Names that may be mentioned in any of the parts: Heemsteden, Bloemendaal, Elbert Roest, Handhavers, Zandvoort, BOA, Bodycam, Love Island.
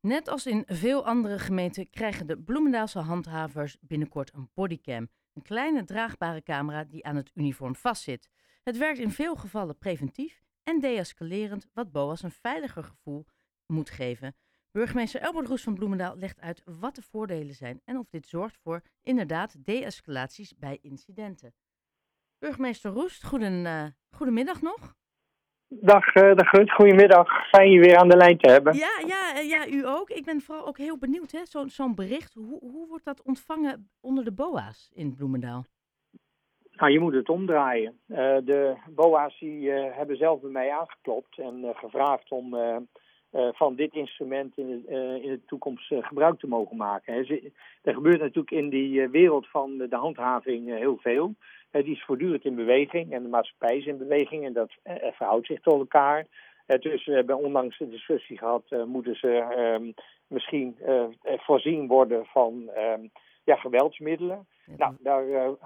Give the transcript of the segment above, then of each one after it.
Net als in veel andere gemeenten krijgen de Bloemendaalse handhavers binnenkort een bodycam. Een kleine draagbare camera die aan het uniform vastzit. Het werkt in veel gevallen preventief en deescalerend, wat BOA's een veiliger gevoel moet geven. Burgemeester Elbert Roest van Bloemendaal legt uit wat de voordelen zijn en of dit zorgt voor inderdaad deescalaties bij incidenten. Burgemeester Roest, goedemiddag nog. Dag Gut, goedemiddag. Fijn je weer aan de lijn te hebben. Ja, u ook. Ik ben vooral ook heel benieuwd, hè? Zo'n bericht. Hoe wordt dat ontvangen onder de BOA's in Bloemendaal? Nou, je moet het omdraaien. De BOA's hebben zelf bij mij aangeklopt en gevraagd om van dit instrument in de toekomst gebruik te mogen maken. Er gebeurt natuurlijk in die wereld van de handhaving heel veel. Die is voortdurend in beweging en de maatschappij is in beweging en dat verhoudt zich tot elkaar. Dus we hebben onlangs de discussie gehad, moeten ze misschien voorzien worden van geweldsmiddelen. Ja. Nou,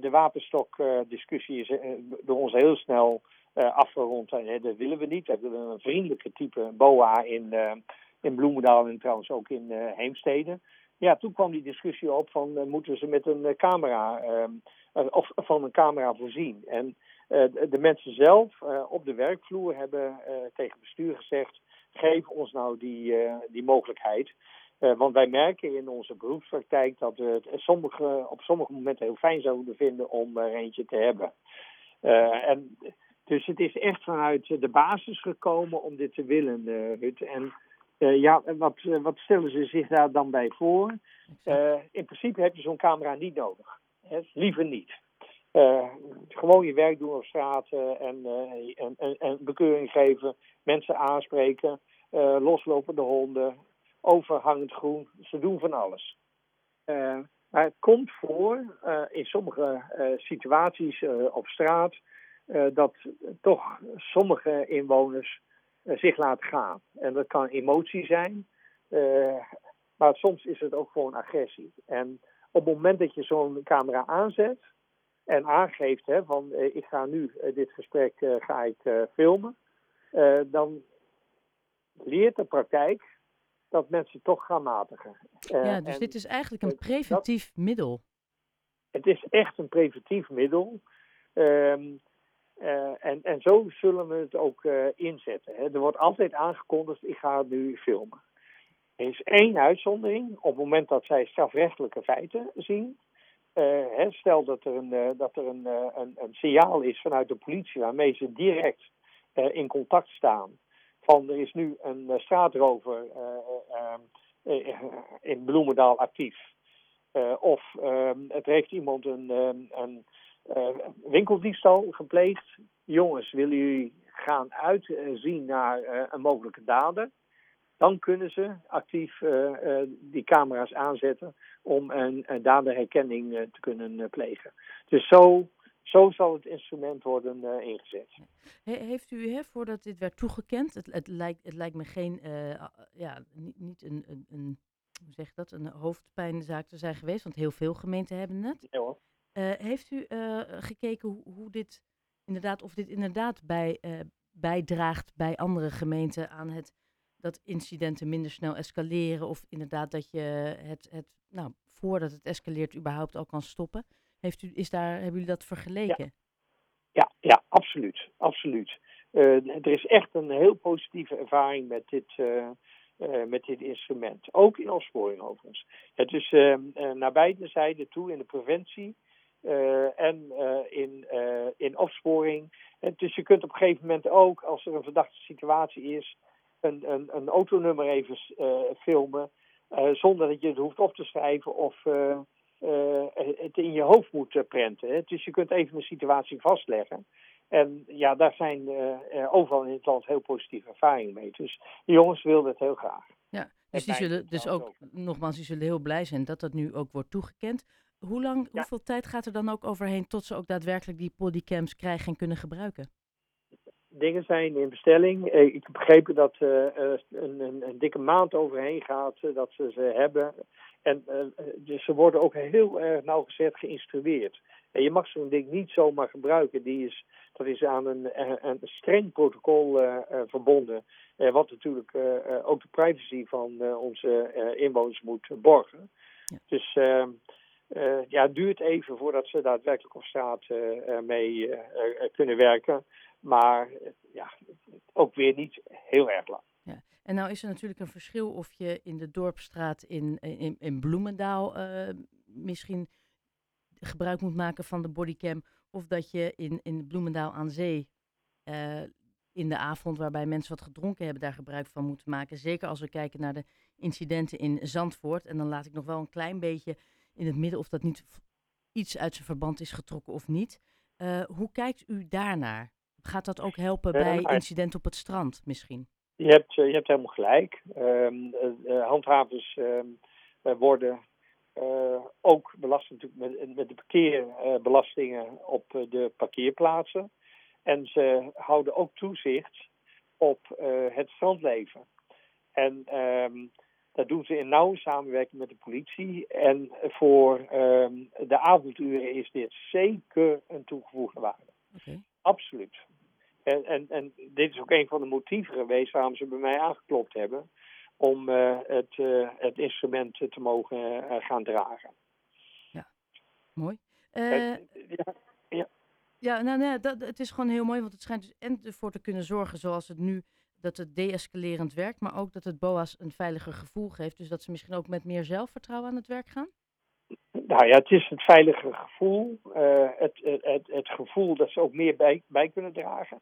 de wapenstokdiscussie is door ons heel snel afgerond. Dat willen we niet. We willen een vriendelijke type BOA in Bloemendaal en trouwens ook in Heemsteden. Ja, toen kwam die discussie op van moeten we ze met een camera of van een camera voorzien. En de mensen zelf op de werkvloer hebben tegen bestuur gezegd, geef ons nou die mogelijkheid. Want wij merken in onze beroepspraktijk dat we het op sommige momenten heel fijn zouden vinden om er eentje te hebben. Dus het is echt vanuit de basis gekomen om dit te willen, Hut. En wat stellen ze zich daar dan bij voor? In principe heb je zo'n camera niet nodig. Hè? Liever niet. Gewoon je werk doen op straat en bekeuring geven. Mensen aanspreken. Loslopende honden. Overhangend groen. Ze doen van alles. Maar het komt voor in sommige situaties op straat dat toch sommige inwoners zich laat gaan. En dat kan emotie zijn, maar soms is het ook gewoon agressie. En op het moment dat je zo'n camera aanzet en aangeeft ik ga nu dit gesprek filmen, dan leert de praktijk dat mensen toch gaan matigen. Dit is eigenlijk een preventief middel. Het is echt een preventief middel. En zo zullen we het ook inzetten. Hè. Er wordt altijd aangekondigd, ik ga het nu filmen. Er is 1 uitzondering. Op het moment dat zij strafrechtelijke feiten zien. Stel dat er een signaal is vanuit de politie waarmee ze direct in contact staan. Van er is nu een straatrover in Bloemendaal actief. Of het heeft iemand een winkeldiefstal gepleegd. Jongens, willen jullie gaan uitzien naar een mogelijke dader? Dan kunnen ze actief die camera's aanzetten om een daderherkenning te kunnen plegen. Dus zo zal het instrument worden ingezet. Heeft u, voordat dit werd toegekend, het lijkt me geen, niet een hoe zeg je dat, een hoofdpijnzaak te zijn geweest, want heel veel gemeenten hebben het. Ja hoor. Heeft u gekeken of dit inderdaad bijdraagt bij andere gemeenten aan het dat incidenten minder snel escaleren of inderdaad dat je het voordat het escaleert überhaupt al kan stoppen? Hebben jullie dat vergeleken? Ja, absoluut. Absoluut. Er is echt een heel positieve ervaring met dit instrument. Ook in opsporing overigens. Het is naar beide zijden toe in de preventie. En in opsporing. En dus je kunt op een gegeven moment ook, als er een verdachte situatie is, een autonummer even filmen. Zonder dat je het hoeft op te schrijven of het in je hoofd moet prenten. Hè. Dus je kunt even een situatie vastleggen. En ja, daar zijn overal in het land heel positieve ervaringen mee. Dus de jongens wilden het heel graag. Ja, dus die zullen nogmaals heel blij zijn dat dat nu ook wordt toegekend. Hoeveel tijd gaat er dan ook overheen tot ze ook daadwerkelijk die bodycams krijgen en kunnen gebruiken? dingen zijn in bestelling. Ik heb begrepen dat een dikke maand overheen gaat dat ze hebben. En dus ze worden ook heel erg nauwgezet geïnstrueerd. En je mag zo'n ding niet zomaar gebruiken. Dat is aan een streng protocol verbonden. Wat natuurlijk ook de privacy van onze inwoners moet borgen. Ja. Dus het duurt even voordat ze daadwerkelijk op straat mee kunnen werken. Maar ook weer niet heel erg lang. Ja. En nou is er natuurlijk een verschil of je in de Dorpstraat in Bloemendaal misschien gebruik moet maken van de bodycam. Of dat je in Bloemendaal aan Zee in de avond waarbij mensen wat gedronken hebben daar gebruik van moeten maken. Zeker als we kijken naar de incidenten in Zandvoort. En dan laat ik nog wel een klein beetje in het midden of dat niet iets uit zijn verband is getrokken of niet. Hoe kijkt u daarnaar? Gaat dat ook helpen bij incidenten op het strand misschien? Je hebt helemaal gelijk. Handhavers worden ook belast natuurlijk met de parkeerbelastingen op de parkeerplaatsen. En ze houden ook toezicht op het strandleven. En dat doen ze in nauwe samenwerking met de politie. En voor de avonduren is dit zeker een toegevoegde waarde. Okay. Absoluut. En dit is ook een van de motieven geweest waarom ze bij mij aangeklopt hebben. Om het instrument te mogen gaan dragen. Ja, mooi. Het is gewoon heel mooi. Want het schijnt dus ervoor te kunnen zorgen zoals het nu. Dat het deescalerend werkt. Maar ook dat het BOA's een veiliger gevoel geeft. Dus dat ze misschien ook met meer zelfvertrouwen aan het werk gaan. Nou ja, het is het veilige gevoel. Het gevoel dat ze ook meer bij kunnen dragen.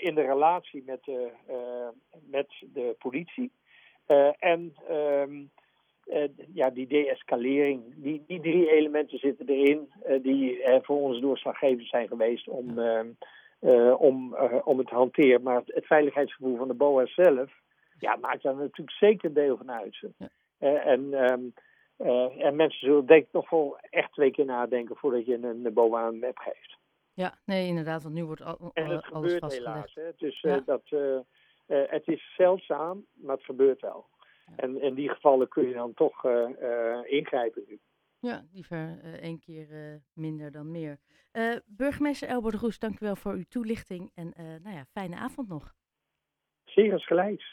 In de relatie met de politie. Die deescalering. Die drie elementen zitten erin. Die voor ons doorslaggevend zijn geweest om het te hanteren. Maar het veiligheidsgevoel van de BOA's zelf. Ja, maakt daar natuurlijk zeker deel van uit. En mensen zullen denk ik toch wel echt 2 keer nadenken voordat je een BOA aan hem geeft. Ja, nee, inderdaad, want nu wordt alles vastgelegd. En het gebeurt helaas. Hè? Dus het is zeldzaam, maar het gebeurt wel. Ja. En in die gevallen kun je dan toch ingrijpen nu. Ja, liever 1 keer minder dan meer. Burgemeester Elbert Roest, dank u wel voor uw toelichting. En fijne avond nog. Zeer gelijks.